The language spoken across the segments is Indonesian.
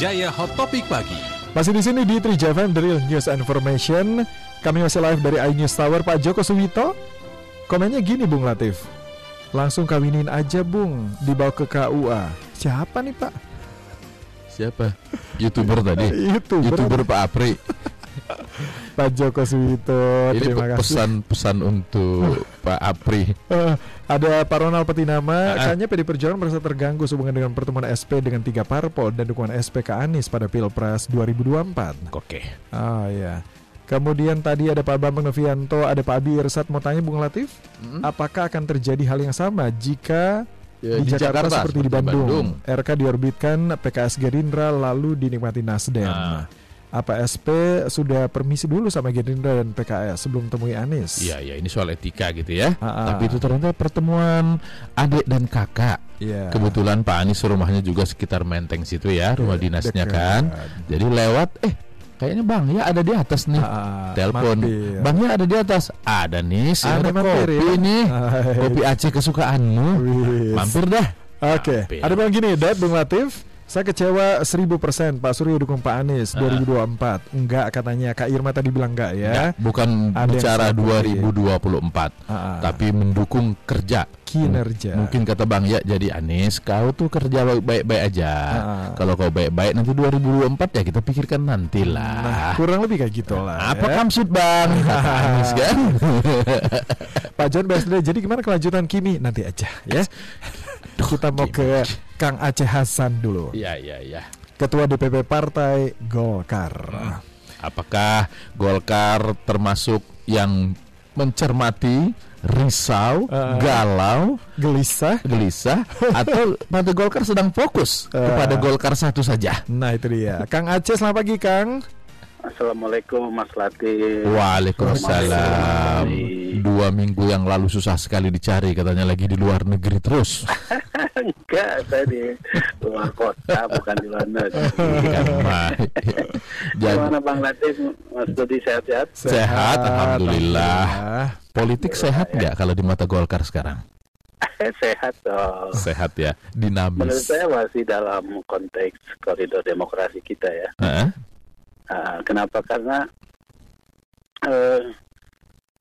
Jaya Hot Topic Pagi. Masih di sini di 3JFM, The Real News Information. Kami masih live dari iNews Tower. Pak Joko Suwito, komennya gini Bung Latif, langsung kawinin aja Bung, dibawa ke KUA. Siapa nih Pak? Siapa? YouTuber tadi? YouTuber Pak Apri. Pak Joko Suwito, terima kasih. Ini pesan-pesan untuk Pak Apri. Ada Pak Ronald Petinama, kayaknya PD Perjuangan merasa terganggu sehubungan dengan pertemuan SP dengan 3 parpol dan dukungan SP ke Anies pada Pilpres 2024. Oke. Oh ya. Kemudian tadi ada Pak Bambang Novianto, ada Pak Abi Irsat, mau tanya Bung Latif, apakah akan terjadi hal yang sama jika di Jakarta seperti di Bandung, RK diorbitkan PKS Gerindra lalu dinikmati Nasdem? Nah. Apa SP sudah permisi dulu sama Gerindra dan PKS sebelum temui Anies? Iya, ya, ini soal etika gitu ya. Tapi itu ternyata pertemuan adik dan kakak. Yeah. Kebetulan Pak Anies rumahnya juga sekitar Menteng situ ya, rumah dinasnya kan. Jadi lewat, kayaknya Bang ya ada di atas nih. Telepon. Bang ya ada di atas. Ada nih, ada kopi nih. Kopi Aceh kesukaanmu. Mampir dah. Oke. Okay. Ada Bang gini, Dad, Bung Latif. Saya kecewa 1000% Pak Surya dukung Pak Anies 2024. Enggak, katanya Kak Irma tadi bilang enggak ya. Bukan ada bicara 2024, tapi mendukung kerja, kinerja. Mungkin kata Bang ya, jadi Anies kau tuh kerja baik-baik aja. Kalau kau baik-baik nanti 2024 ya kita pikirkan nantilah. Nah, kurang lebih kayak gitulah. Apa maksud Bang? Kata Anies kan. Pak John Basri, jadi gimana kelanjutan Kimi? Nanti aja ya. Kita mau ke Kang Ace Hasan dulu. Iya. Ketua DPP Partai Golkar. Apakah Golkar termasuk yang mencermati, risau, galau, gelisah atau Partai Golkar sedang fokus kepada Golkar satu saja? Nah, itu dia. Kang Ace, selamat pagi, Kang. Assalamualaikum Mas Latif. Waalaikumsalam. 2 minggu yang lalu susah sekali dicari, katanya lagi di luar negeri terus. Enggak, saya di luar kota, bukan di luar negeri. Gimana Bang Latif, Mas Dodi sehat-sehat? Sehat, Alhamdulillah. Politik sehat nggak kalau di mata Golkar sekarang? Sehat dong. Sehat ya, dinamis. Menurut saya masih dalam konteks koridor demokrasi kita ya. Kenapa? Karena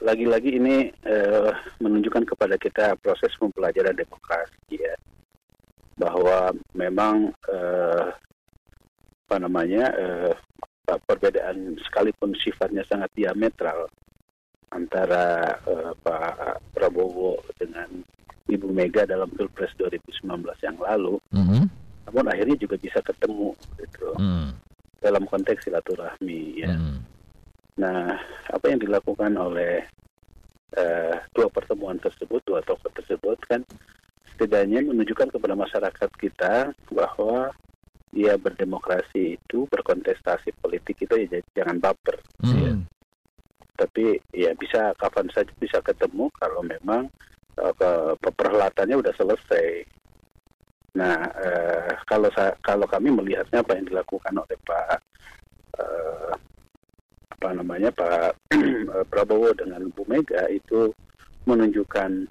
lagi-lagi ini menunjukkan kepada kita proses pembelajaran demokrasi ya, bahwa memang perbedaan sekalipun sifatnya sangat diametral antara Pak Prabowo dengan Ibu Mega dalam Pilpres 2019 yang lalu, namun akhirnya juga bisa ketemu gitu. Dalam konteks silaturahmi ya. Nah, apa yang dilakukan oleh dua pertemuan tersebut, dua tokoh tersebut kan setidaknya menunjukkan kepada masyarakat kita bahwa ya berdemokrasi itu, berkontestasi politik itu ya jangan baper. Ya. Tapi ya bisa kapan saja bisa ketemu kalau memang perhelatannya udah selesai. Nah, kalau kami melihatnya apa yang dilakukan oleh Pak Prabowo dengan Bu Mega itu menunjukkan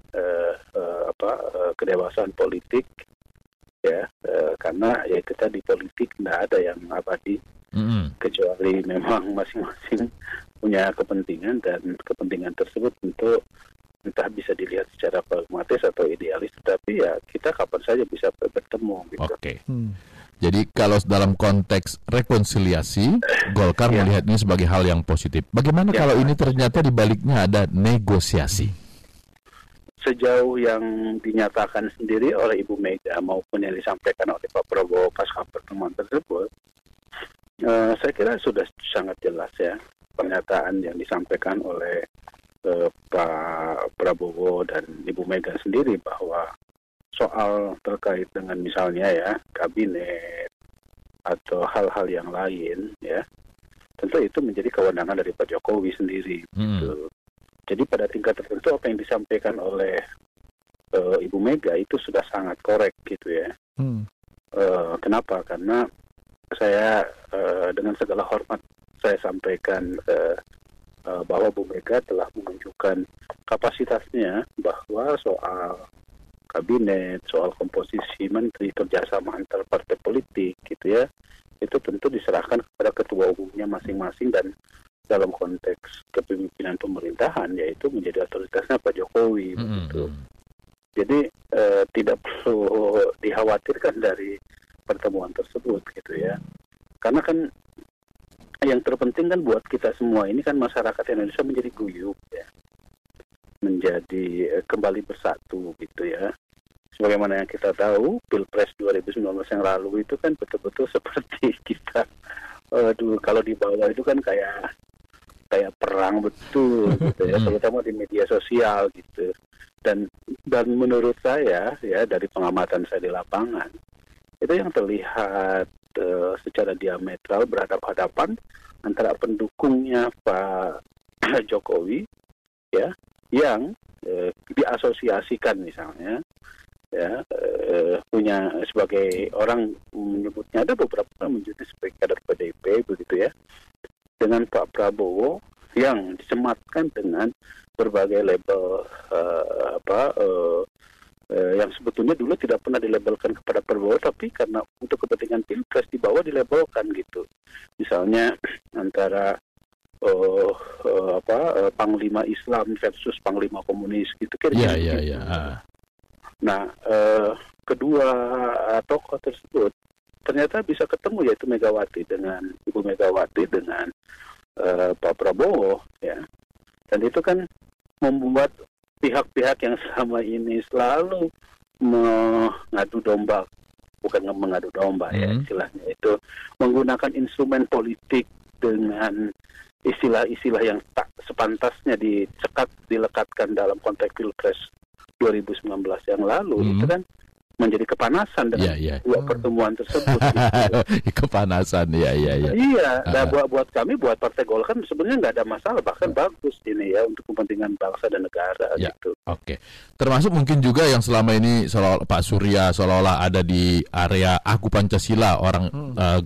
kedewasaan politik ya, karena ya kita di politik tidak ada yang abadi, kecuali memang masing-masing punya kepentingan dan kepentingan tersebut untuk entah bisa dilihat secara pragmatis atau idealis, tetapi ya kita kapan saja bisa bertemu gitu. Oke. Jadi kalau dalam konteks rekonsiliasi, Golkar melihat ini sebagai hal yang positif. Bagaimana kalau ini ternyata dibaliknya ada negosiasi? Sejauh yang dinyatakan sendiri oleh Ibu Mega maupun yang disampaikan oleh Pak Prabowo pasca pertemuan tersebut, saya kira sudah sangat jelas ya pernyataan yang disampaikan oleh Pak Prabowo dan Ibu Mega sendiri bahwa soal terkait dengan misalnya ya kabinet atau hal-hal yang lain ya tentu itu menjadi kewenangan dari Pak Jokowi sendiri. Gitu. Jadi pada tingkat tertentu apa yang disampaikan oleh Ibu Mega itu sudah sangat korek gitu ya. Kenapa? Karena saya dengan segala hormat saya sampaikan bahwa Bu Mega telah menunjukkan kapasitasnya bahwa soal kabinet, soal komposisi menteri, kerjasama antar partai politik, gitu ya, itu tentu diserahkan kepada ketua umumnya masing-masing, dan dalam konteks kepemimpinan pemerintahan yaitu menjadi otoritasnya Pak Jokowi, begitu. Jadi tidak perlu dikhawatirkan dari pertemuan tersebut, gitu ya. Karena kan yang terpenting kan buat kita semua ini kan masyarakat Indonesia menjadi guyup, ya. Menjadi kembali bersatu, gitu ya. Sebagaimana yang kita tahu, Pilpres 2019 yang lalu itu kan betul-betul seperti kita, aduh, kalau di bawah itu kan kayak perang betul, gitu ya, terutama di media sosial, gitu. Dan menurut saya, ya, dari pengamatan saya di lapangan, itu yang terlihat secara diametral berhadapan-hadapan antara pendukungnya Pak Jokowi, ya, yang diasosiasikan misalnya, ya, punya sebagai orang menyebutnya, ada beberapa orang menyebutnya sebagai kader PDIP, begitu ya, dengan Pak Prabowo yang disematkan dengan berbagai label yang sebetulnya dulu tidak pernah dilabelkan kepada Prabowo, tapi karena untuk kepentingan pilpres dibawa dilabelkan, gitu. Misalnya antara Panglima Islam versus Panglima Komunis, gitu kan? Iya. Nah, kedua tokoh tersebut ternyata bisa ketemu, yaitu Ibu Megawati dengan Pak Prabowo, ya. Dan itu kan membuat pihak-pihak yang selama ini selalu mengadu domba, bukan mengadu domba, ya, istilahnya itu menggunakan instrumen politik dengan istilah-istilah yang tak sepantasnya dilekatkan dalam konteks Pilpres 2019 yang lalu, itu kan menjadi kepanasan dengan dua pertemuan tersebut. Gitu. Kepanasan, ya. Iya, buat kami, buat Partai Golkar sebenarnya nggak ada masalah, bahkan bagus ini ya untuk kepentingan bangsa dan negara, ya, gitu. Oke. Termasuk mungkin juga yang selama ini Pak Surya seolah-olah ada di area aku Pancasila, orang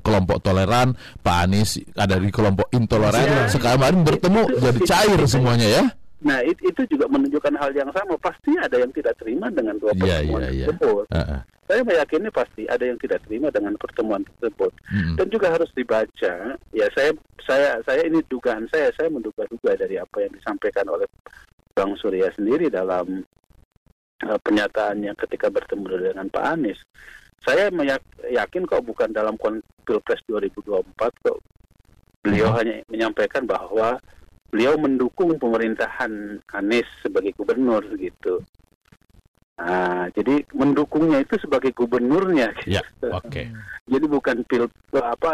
kelompok toleran, Pak Anies ada di kelompok intoleran. Ya, sekarang bertemu jadi cair semuanya, ya. Nah, itu juga menunjukkan hal yang sama. Pasti ada yang tidak terima dengan dua pertemuan tersebut. Saya meyakini pasti ada yang tidak terima dengan pertemuan tersebut. Dan juga harus dibaca. Ya, saya ini dugaan saya menduga-duga dari apa yang disampaikan oleh Bang Surya sendiri dalam pernyataannya ketika bertemu dengan Pak Anies. Saya yakin kok bukan dalam Pilpres 2024 kok. Beliau hanya menyampaikan bahwa beliau mendukung pemerintahan Anies sebagai gubernur, gitu. Nah, jadi mendukungnya itu sebagai gubernurnya, gitu. Ya, oke. Jadi bukan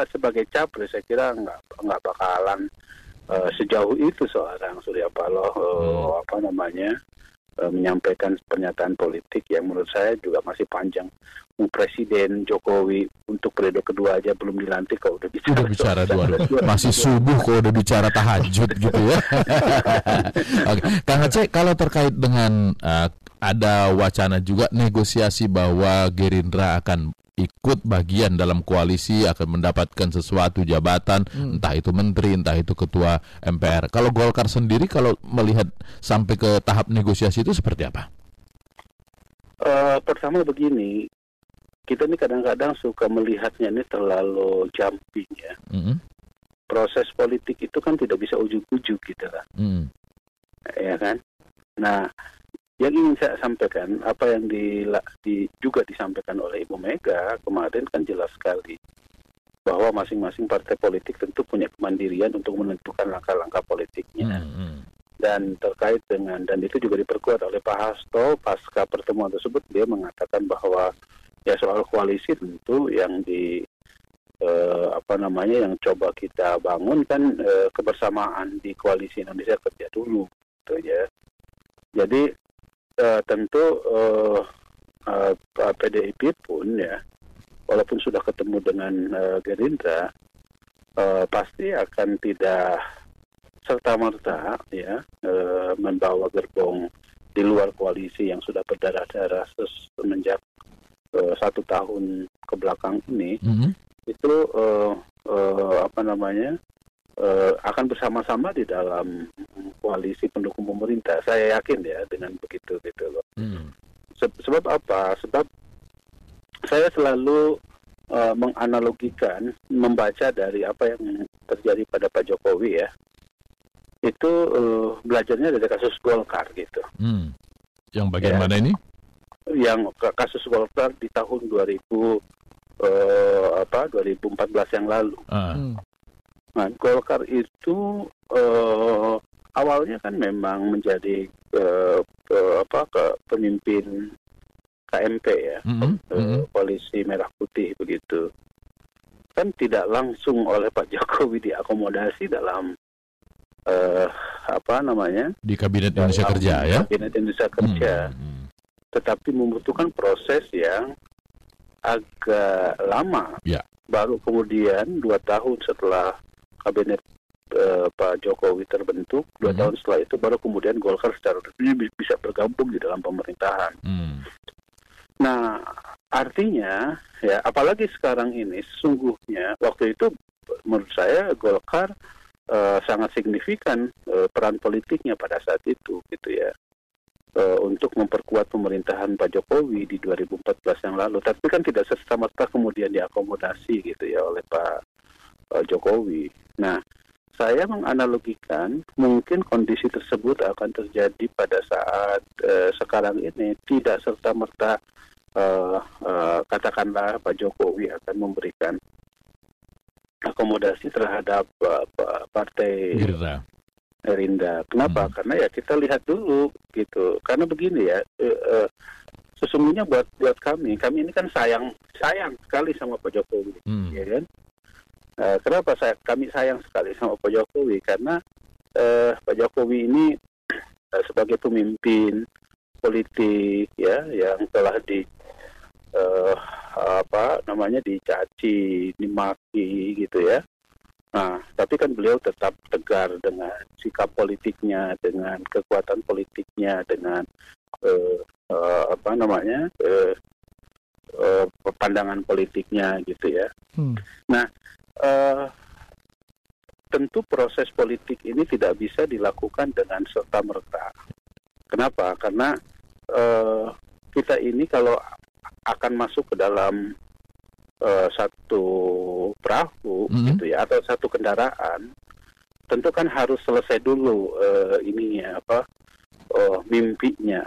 sebagai capres. Saya kira nggak bakalan sejauh itu seorang Surya Paloh menyampaikan pernyataan politik yang menurut saya juga masih panjang. Presiden Jokowi untuk periode kedua aja belum dilantik kalau udah bicara dua. Masih subuh kalau udah bicara tahajud, gitu ya. Oke. Kang Aceh, kalau terkait dengan ada wacana juga negosiasi bahwa Gerindra akan ikut bagian dalam koalisi, akan mendapatkan sesuatu jabatan, entah itu menteri, entah itu ketua MPR. Kalau Golkar sendiri, kalau melihat sampai ke tahap negosiasi itu seperti apa? Pertama begini, kita ini kadang-kadang suka melihatnya ini terlalu jumping, ya. Proses politik itu kan tidak bisa ujuk-ujuk, gitu kan. Ya kan? Nah, yang ingin saya sampaikan, apa yang juga disampaikan oleh Ibu Mega kemarin kan jelas sekali bahwa masing-masing partai politik tentu punya kemandirian untuk menentukan langkah-langkah politiknya. Dan terkait dengan, dan itu juga diperkuat oleh Pak Hasto pasca pertemuan tersebut, dia mengatakan bahwa ya soal koalisi tentu yang yang coba kita bangun kan kebersamaan di koalisi Indonesia Kerja dulu, gitu ya. Jadi tentu PDIP pun, ya, walaupun sudah ketemu dengan Gerindra, pasti akan tidak serta-merta, ya, membawa gerbong di luar koalisi yang sudah berdarah-darah semenjak 1 tahun kebelakang ini. Itu akan bersama-sama di dalam koalisi pendukung pemerintah. Saya yakin, ya, dengan begitu, gitu loh. Sebab apa? Sebab saya selalu menganalogikan, membaca dari apa yang terjadi pada Pak Jokowi ya. Itu belajarnya dari kasus Golkar gitu. Hmm. Yang bagian mana ini? Yang kasus Golkar di tahun 2014 yang lalu. Nah, Golkar itu awalnya kan memang menjadi pemimpin KMP ya, koalisi merah putih begitu. Kan tidak langsung oleh Pak Jokowi diakomodasi dalam di Kabinet Indonesia Kerja ya. Kabinet Indonesia Kerja. Tetapi membutuhkan proses yang agak lama. Ya. Baru kemudian 2 tahun setelah Kabinet Pak Jokowi terbentuk, 2 tahun setelah itu baru kemudian Golkar secara resmi bisa bergabung di dalam pemerintahan. Nah, artinya ya, apalagi sekarang ini sesungguhnya waktu itu menurut saya Golkar sangat signifikan peran politiknya pada saat itu gitu ya, untuk memperkuat pemerintahan Pak Jokowi di 2014 yang lalu. Tapi kan tidak serta-merta kemudian diakomodasi gitu ya oleh Pak Jokowi. Nah, saya menganalogikan mungkin kondisi tersebut akan terjadi pada saat sekarang ini. Tidak serta-merta katakanlah Pak Jokowi akan memberikan akomodasi terhadap partai Gerindra. Kenapa? Karena ya kita lihat dulu gitu. Karena begini ya, sesungguhnya buat kami ini kan sayang sekali sama Pak Jokowi, ya kan? Kenapa kami sayang sekali sama Pak Jokowi? Karena Pak Jokowi ini sebagai pemimpin politik ya, yang telah dicaci, dimaki gitu ya. Nah, tapi kan beliau tetap tegar dengan sikap politiknya, dengan kekuatan politiknya, dengan pandangan politiknya gitu ya. Nah, tentu proses politik ini tidak bisa dilakukan dengan serta-merta. Kenapa? Karena kita ini kalau akan masuk ke dalam satu perahu gitu ya, atau satu kendaraan, tentu kan harus selesai dulu mimpinya,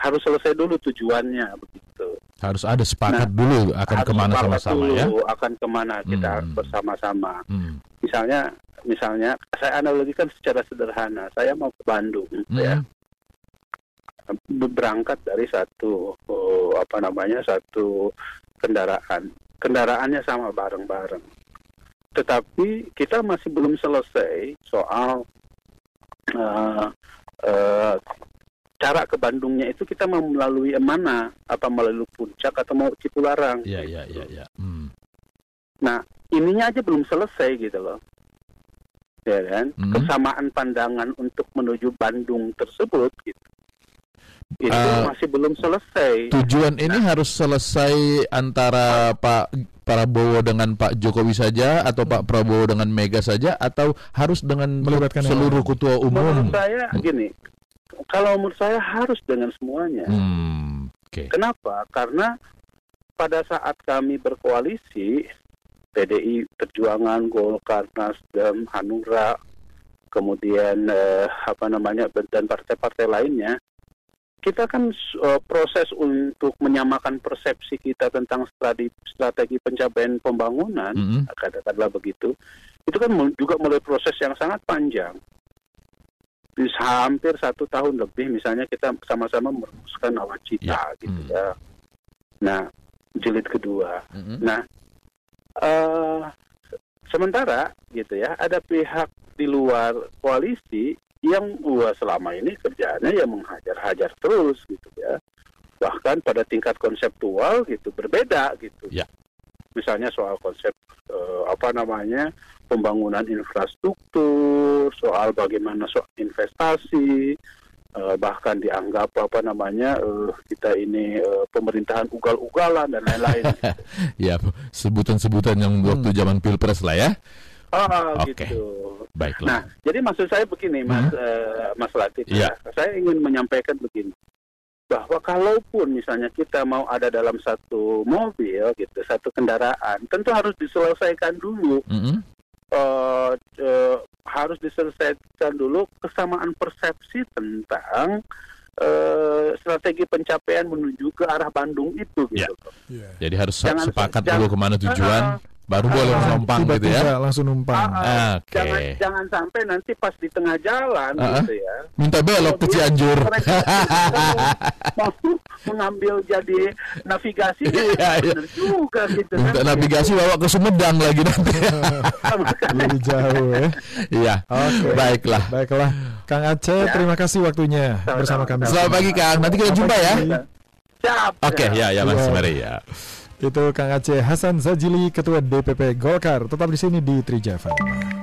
harus selesai dulu tujuannya begitu. Harus ada sepakat dulu akan kemana sama-sama dulu, ya. Akan kemana kita bersama-sama. Misalnya saya analogikan secara sederhana. Saya mau ke Bandung, ya. Berangkat dari satu kendaraan. Kendaraannya sama bareng-bareng. Tetapi kita masih belum selesai soal cara ke Bandungnya itu, kita mau melalui mana? Apa melalui Puncak atau mau Cipularang? Iya. Nah, ininya aja belum selesai gitu loh. Ya kan? Kesamaan pandangan untuk menuju Bandung tersebut gitu. Itu masih belum selesai. Tujuan ini harus selesai antara Pak Prabowo dengan Pak Jokowi saja, atau Pak Prabowo dengan Mega saja, atau harus dengan seluruh ketua umum? Menurut saya gini, kalau menurut saya harus dengan semuanya. Kenapa? Karena pada saat kami berkoalisi, PDI Perjuangan, Golkar, Nasdem, Hanura, kemudian dan partai-partai lainnya, kita kan proses untuk menyamakan persepsi kita tentang strategi pencapaian pembangunan, katakanlah begitu, itu kan juga melalui proses yang sangat panjang. Hampir 1 tahun lebih misalnya kita sama-sama merumuskan nawacita gitu ya. Nah, jilid kedua. Nah, sementara gitu ya, ada pihak di luar koalisi yang selama ini kerjaannya ya menghajar-hajar terus gitu ya, bahkan pada tingkat konseptual gitu berbeda gitu ya. Misalnya soal konsep pembangunan infrastruktur, soal bagaimana soal investasi, bahkan dianggap kita ini pemerintahan ugal-ugalan dan lain-lain gitu. Ya, sebutan-sebutan yang waktu zaman Pilpres lah ya. Gitu. Baiklah. Nah, jadi maksud saya begini, Mas Latif. Yeah. Saya ingin menyampaikan begini. bahwa kalaupun misalnya kita mau ada dalam satu mobil gitu, satu kendaraan, tentu harus diselesaikan dulu. Harus diselesaikan dulu kesamaan persepsi tentang strategi pencapaian menuju ke arah Bandung itu gitu. Jadi harus sepakat dulu kemana tujuan, baru boleh numpang gitu ya. Langsung numpang. Jangan sampai nanti pas di tengah jalan gitu ya. Minta belok ke Cianjur. Mau mengambil jadi navigasi benar juga gitu. Minta navigasi bawa ke Sumedang lagi nanti. Lebih jauh ya. Iya. Baiklah. Baiklah. Kang Aceh, terima kasih waktunya bersama kami. Selamat pagi Kang. Nanti kita jumpa ya. Siap. Oke, ya Mas Mari ya. Itu Kang Ace Hasan Syadzily, Ketua DPP Golkar. Tetap di sini di 3JFM.